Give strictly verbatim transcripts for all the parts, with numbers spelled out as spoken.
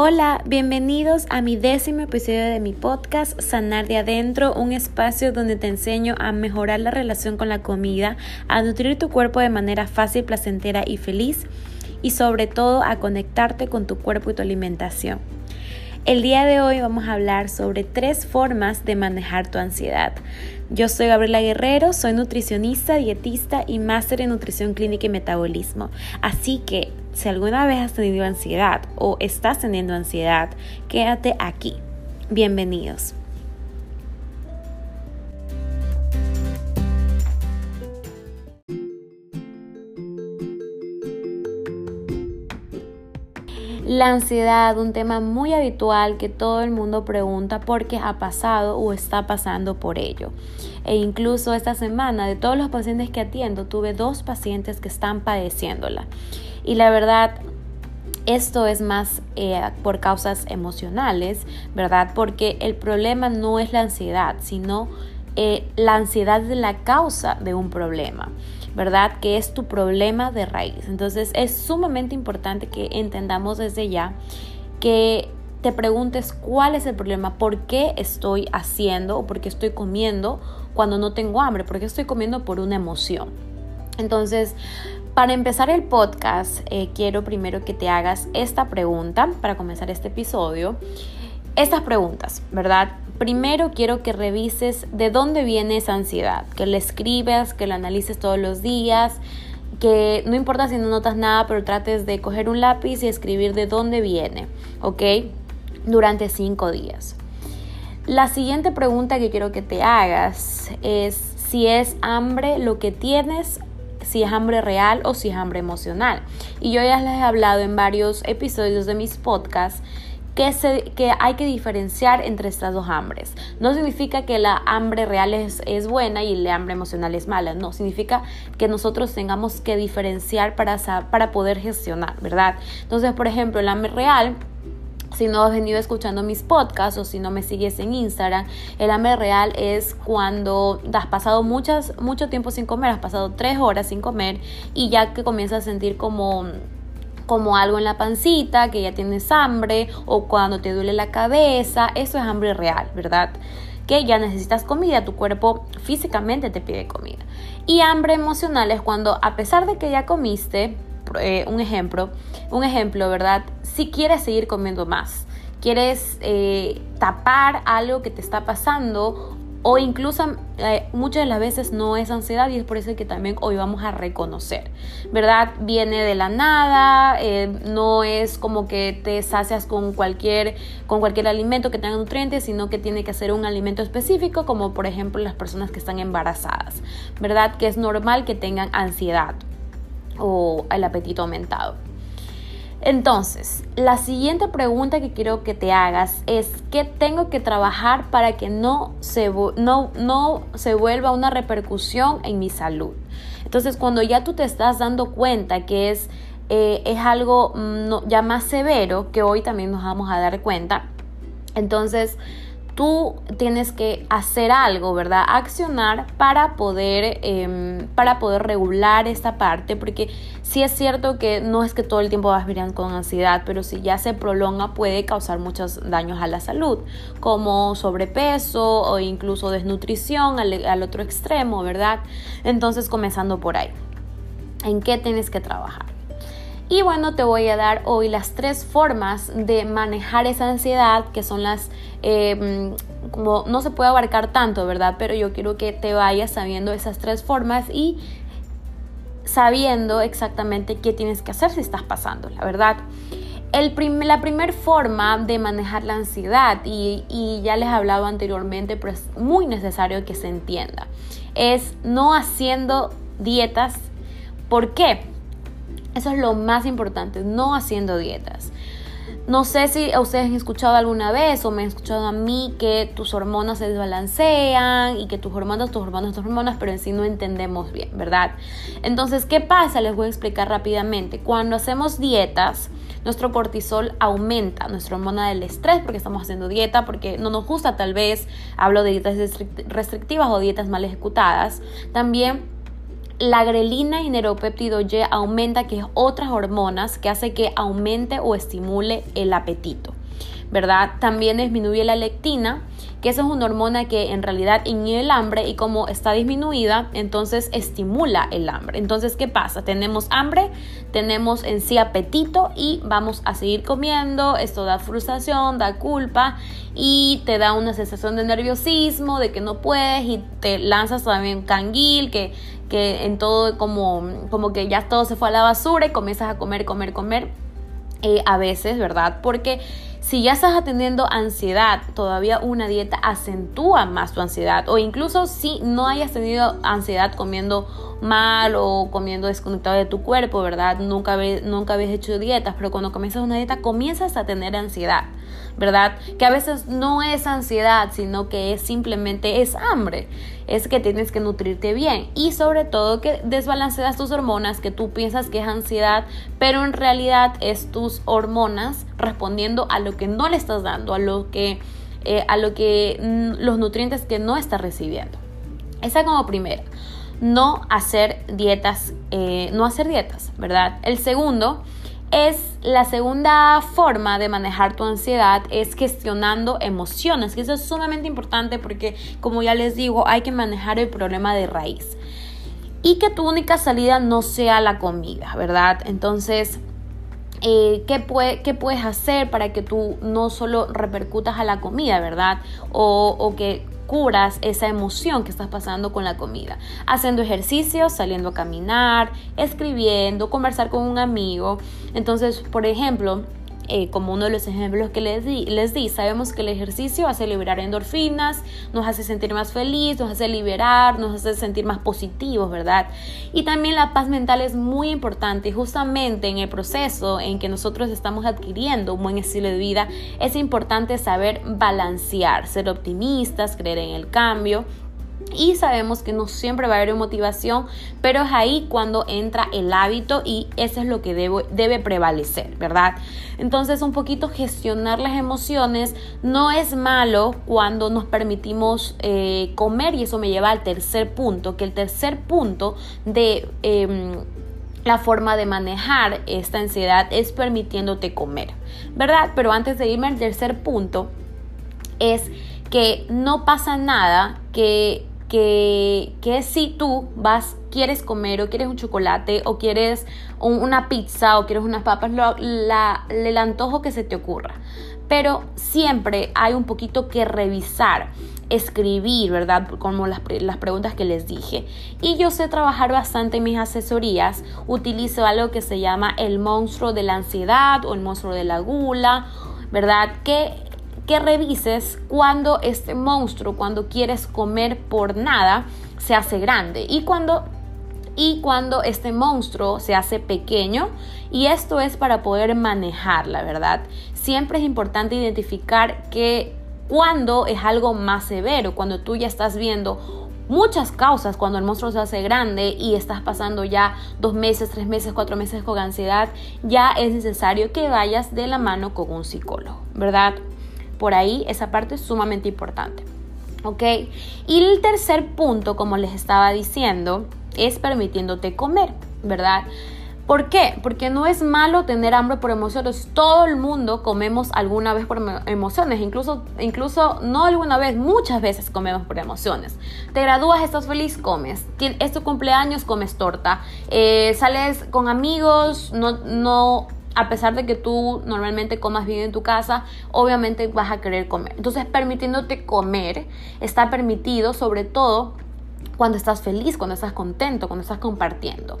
Hola, bienvenidos a mi décimo episodio de mi podcast Sanar de Adentro, un espacio donde te enseño a mejorar la relación con la comida, a nutrir tu cuerpo de manera fácil, placentera y feliz, y sobre todo a conectarte con tu cuerpo y tu alimentación. El día de hoy vamos a hablar sobre tres formas de manejar tu ansiedad. Yo soy Gabriela Guerrero, soy nutricionista, dietista y máster en nutrición clínica y metabolismo. Así que, si alguna vez has tenido ansiedad o estás teniendo ansiedad, quédate aquí. Bienvenidos. La ansiedad, un tema muy habitual que todo el mundo pregunta porque ha pasado o está pasando por ello. E incluso esta semana, de todos los pacientes que atiendo, tuve dos pacientes que están padeciéndola. Y la verdad, esto es más eh, por causas emocionales, ¿verdad? Porque el problema no es la ansiedad, sino eh, la ansiedad es la causa de un problema, ¿verdad? Que es tu problema de raíz. Entonces es sumamente importante que entendamos desde ya que te preguntes cuál es el problema, por qué estoy haciendo o por qué estoy comiendo cuando no tengo hambre, por qué estoy comiendo por una emoción. Entonces, para empezar el podcast, eh, quiero primero que te hagas esta pregunta para comenzar este episodio. Estas preguntas, ¿verdad? Primero quiero que revises de dónde viene esa ansiedad, que la escribas, que la analices todos los días, que no importa si no notas nada, pero trates de coger un lápiz y escribir de dónde viene, ¿ok? Durante cinco días. La siguiente pregunta que quiero que te hagas es si es hambre lo que tienes, si es hambre real o si es hambre emocional. Y yo ya les he hablado en varios episodios de mis podcasts Que, se, que hay que diferenciar entre estas dos hambres. No significa que la hambre real es, es buena y la hambre emocional es mala, no, significa que nosotros tengamos que diferenciar para, para poder gestionar, ¿verdad? Entonces, por ejemplo, el hambre real, si no has venido escuchando mis podcasts o si no me sigues en Instagram, el hambre real es cuando has pasado muchas, mucho tiempo sin comer, has pasado tres horas sin comer y ya que comienzas a sentir como... como algo en la pancita, que ya tienes hambre, o cuando te duele la cabeza, eso es hambre real, ¿verdad? Que ya necesitas comida, tu cuerpo físicamente te pide comida. Y hambre emocional es cuando, a pesar de que ya comiste, eh, un ejemplo, un ejemplo, ¿verdad? Si quieres seguir comiendo más, quieres eh, tapar algo que te está pasando, o incluso eh, muchas de las veces no es ansiedad y es por eso que también hoy vamos a reconocer, ¿verdad? Viene de la nada, eh, no es como que te sacias con cualquier, con cualquier alimento que tenga nutrientes, sino que tiene que ser un alimento específico, como por ejemplo las personas que están embarazadas, ¿verdad? Que es normal que tengan ansiedad o el apetito aumentado. Entonces, la siguiente pregunta que quiero que te hagas es ¿qué tengo que trabajar para que no se, no, no se vuelva una repercusión en mi salud? Entonces, cuando ya tú te estás dando cuenta que es, eh, es algo no, ya más severo, que hoy también nos vamos a dar cuenta, entonces tú tienes que hacer algo, ¿verdad? Accionar para poder, eh, para poder regular esta parte, porque sí es cierto que no es que todo el tiempo vas a vivir con ansiedad, pero si ya se prolonga puede causar muchos daños a la salud, como sobrepeso o incluso desnutrición al, al otro extremo, ¿verdad? Entonces, comenzando por ahí, ¿en qué tienes que trabajar? Y bueno, te voy a dar hoy las tres formas de manejar esa ansiedad, que son las, eh, como no se puede abarcar tanto, ¿verdad? Pero yo quiero que te vayas sabiendo esas tres formas y sabiendo exactamente qué tienes que hacer si estás pasando, la verdad. El prim- la primera forma de manejar la ansiedad, y, y ya les he hablado anteriormente, pero es muy necesario que se entienda, es no haciendo dietas. ¿Por qué? Eso es lo más importante, no haciendo dietas. No sé si ustedes han escuchado alguna vez o me han escuchado a mí que tus hormonas se desbalancean y que tus hormonas, tus hormonas, tus hormonas, pero en sí no entendemos bien, ¿verdad? Entonces, ¿qué pasa? Les voy a explicar rápidamente. Cuando hacemos dietas, nuestro cortisol aumenta, nuestra hormona del estrés, porque estamos haciendo dieta, porque no nos gusta tal vez, hablo de dietas restrictivas o dietas mal ejecutadas, también la grelina y neuropéptido Y aumenta, que es otras hormonas que hace que aumente o estimule el apetito, ¿verdad? También disminuye la lectina, que esa es una hormona que en realidad inhibe el hambre, y como está disminuida, entonces estimula el hambre. Entonces, ¿qué pasa? Tenemos hambre, tenemos en sí apetito y vamos a seguir comiendo. Esto da frustración, da culpa y te da una sensación de nerviosismo, de que no puedes, y te lanzas también canguil, que, que en todo como, como que ya todo se fue a la basura y comienzas a comer, comer, comer eh, a veces, ¿verdad? Porque si ya estás atendiendo ansiedad, todavía una dieta acentúa más tu ansiedad, o incluso si no hayas tenido ansiedad comiendo mal o comiendo desconectado de tu cuerpo, ¿verdad? Nunca, nunca habías hecho dietas, pero cuando comienzas una dieta comienzas a tener ansiedad, ¿verdad? Que a veces no es ansiedad, sino que es simplemente es hambre, es que tienes que nutrirte bien, y sobre todo que desbalanceas tus hormonas, que tú piensas que es ansiedad, pero en realidad es tus hormonas respondiendo a lo que no le estás dando, a lo que, eh, a lo que los nutrientes que no estás recibiendo. Esa como primera, no hacer dietas, eh, no hacer dietas, ¿verdad? El segundo es la segunda forma de manejar tu ansiedad, es gestionando emociones, que eso es sumamente importante porque, como ya les digo, hay que manejar el problema de raíz y que tu única salida no sea la comida, ¿verdad? Entonces, Eh, ¿qué, puede, ¿qué puedes hacer para que tú no solo repercutas a la comida, ¿verdad? O, o que curas esa emoción que estás pasando con la comida, haciendo ejercicio, saliendo a caminar, escribiendo, conversar con un amigo. Entonces, por ejemplo, Eh, como uno de los ejemplos que les di, les di, sabemos que el ejercicio hace liberar endorfinas, nos hace sentir más feliz, nos hace liberar, nos hace sentir más positivos, ¿verdad? Y también la paz mental es muy importante, y justamente en el proceso en que nosotros estamos adquiriendo un buen estilo de vida, es importante saber balancear, ser optimistas, creer en el cambio. Y sabemos que no siempre va a haber motivación, pero es ahí cuando entra el hábito, y eso es lo que debo, debe prevalecer, ¿verdad? Entonces, un poquito gestionar las emociones. No es malo cuando nos permitimos eh, comer, y eso me lleva al tercer punto, que el tercer punto de eh, la forma de manejar esta ansiedad es permitiéndote comer, ¿verdad? Pero antes de irme al tercer punto, es que no pasa nada que... Que, que si tú vas, quieres comer, o quieres un chocolate, o quieres un, una pizza, o quieres unas papas, lo, la, el antojo que se te ocurra. Pero siempre hay un poquito que revisar, escribir, ¿verdad? Como las, las preguntas que les dije. Y yo sé trabajar bastante en mis asesorías. Utilizo algo que se llama el monstruo de la ansiedad o el monstruo de la gula, ¿verdad? Que... que revises cuando este monstruo, cuando quieres comer por nada, se hace grande, y cuando, y cuando este monstruo se hace pequeño, y esto es para poder manejarla, ¿verdad? Siempre es importante identificar que cuando es algo más severo, cuando tú ya estás viendo muchas causas, cuando el monstruo se hace grande y estás pasando ya dos meses, tres meses, cuatro meses con ansiedad, ya es necesario que vayas de la mano con un psicólogo, ¿verdad? Por ahí esa parte es sumamente importante, ¿ok? Y el tercer punto, como les estaba diciendo, es permitiéndote comer, ¿verdad? ¿Por qué? Porque no es malo tener hambre por emociones. Todo el mundo comemos alguna vez por emociones, incluso, incluso no alguna vez, muchas veces comemos por emociones. Te gradúas, estás feliz, comes. Es tu cumpleaños, comes torta. Eh, sales con amigos, no... no a pesar de que tú normalmente comas bien en tu casa, obviamente vas a querer comer. Entonces, permitiéndote comer está permitido, sobre todo cuando estás feliz, cuando estás contento, cuando estás compartiendo.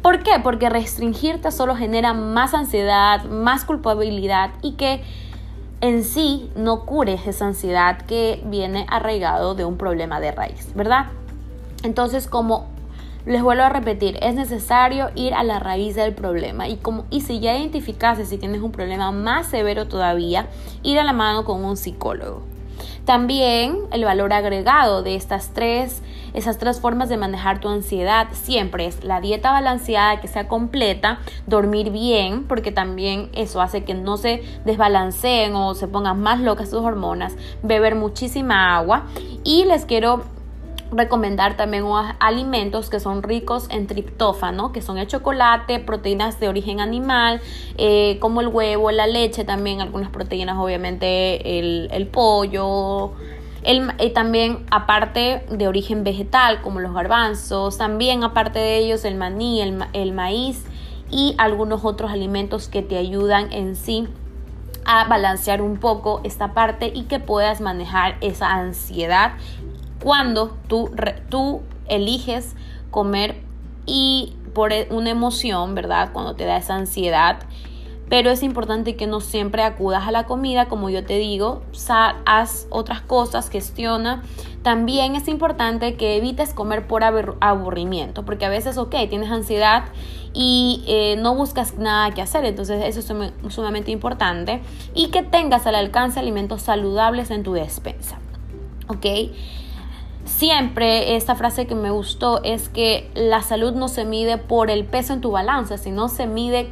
¿Por qué? Porque restringirte solo genera más ansiedad, más culpabilidad, y que en sí no cures esa ansiedad que viene arraigado de un problema de raíz, ¿verdad? Entonces, como les vuelvo a repetir, es necesario ir a la raíz del problema, y, como, y si ya identificaste si tienes un problema más severo todavía, ir a la mano con un psicólogo. También el valor agregado de estas tres, esas tres formas de manejar tu ansiedad siempre es la dieta balanceada, que sea completa, dormir bien, porque también eso hace que no se desbalanceen o se pongan más locas tus hormonas, beber muchísima agua. Y les quiero recomendar también unos alimentos que son ricos en triptófano, que son el chocolate, proteínas de origen animal, eh, como el huevo, la leche, también algunas proteínas, obviamente el, el pollo, el, eh, también aparte de origen vegetal, como los garbanzos, también aparte de ellos el maní, el, el maíz y algunos otros alimentos que te ayudan en sí a balancear un poco esta parte y que puedas manejar esa ansiedad cuando tú, tú eliges comer y por una emoción, ¿verdad? Cuando te da esa ansiedad. Pero es importante que no siempre acudas a la comida, como yo te digo, sal, haz otras cosas, gestiona. También es importante que evites comer por aburrimiento, porque a veces, ok, tienes ansiedad y eh, no buscas nada que hacer, entonces eso es sum- sumamente importante. Y que tengas al alcance alimentos saludables en tu despensa, ¿ok? Siempre esta frase que me gustó es que la salud no se mide por el peso en tu balanza, sino se mide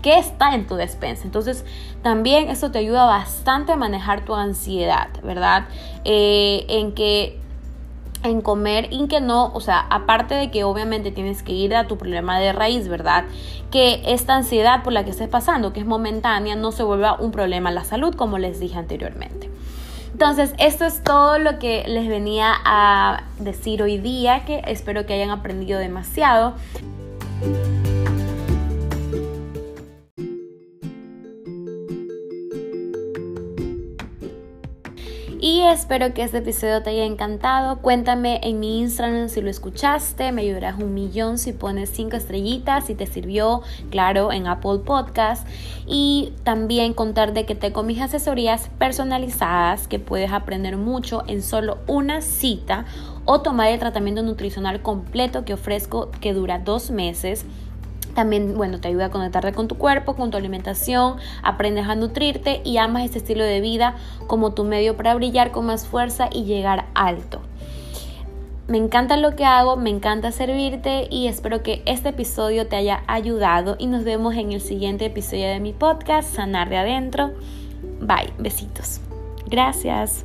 qué está en tu despensa. Entonces también eso te ayuda bastante a manejar tu ansiedad, ¿verdad? Eh, en que en comer y que no, o sea, aparte de que obviamente tienes que ir a tu problema de raíz, ¿verdad? Que esta ansiedad por la que estés pasando, que es momentánea, no se vuelva un problema a la salud, como les dije anteriormente. Entonces, esto es todo lo que les venía a decir hoy día, que espero que hayan aprendido demasiado. Y espero que este episodio te haya encantado. Cuéntame en mi Instagram si lo escuchaste. Me ayudarás un millón si pones cinco estrellitas, si te sirvió, claro, en Apple Podcast. Y también contarte que tengo mis asesorías personalizadas, que puedes aprender mucho en solo una cita, o tomar el tratamiento nutricional completo que ofrezco, que dura dos meses. También, bueno, te ayuda a conectarte con tu cuerpo, con tu alimentación, aprendes a nutrirte y amas este estilo de vida como tu medio para brillar con más fuerza y llegar alto. Me encanta lo que hago, me encanta servirte y espero que este episodio te haya ayudado y nos vemos en el siguiente episodio de mi podcast, Sanar de Adentro. Bye, besitos. Gracias.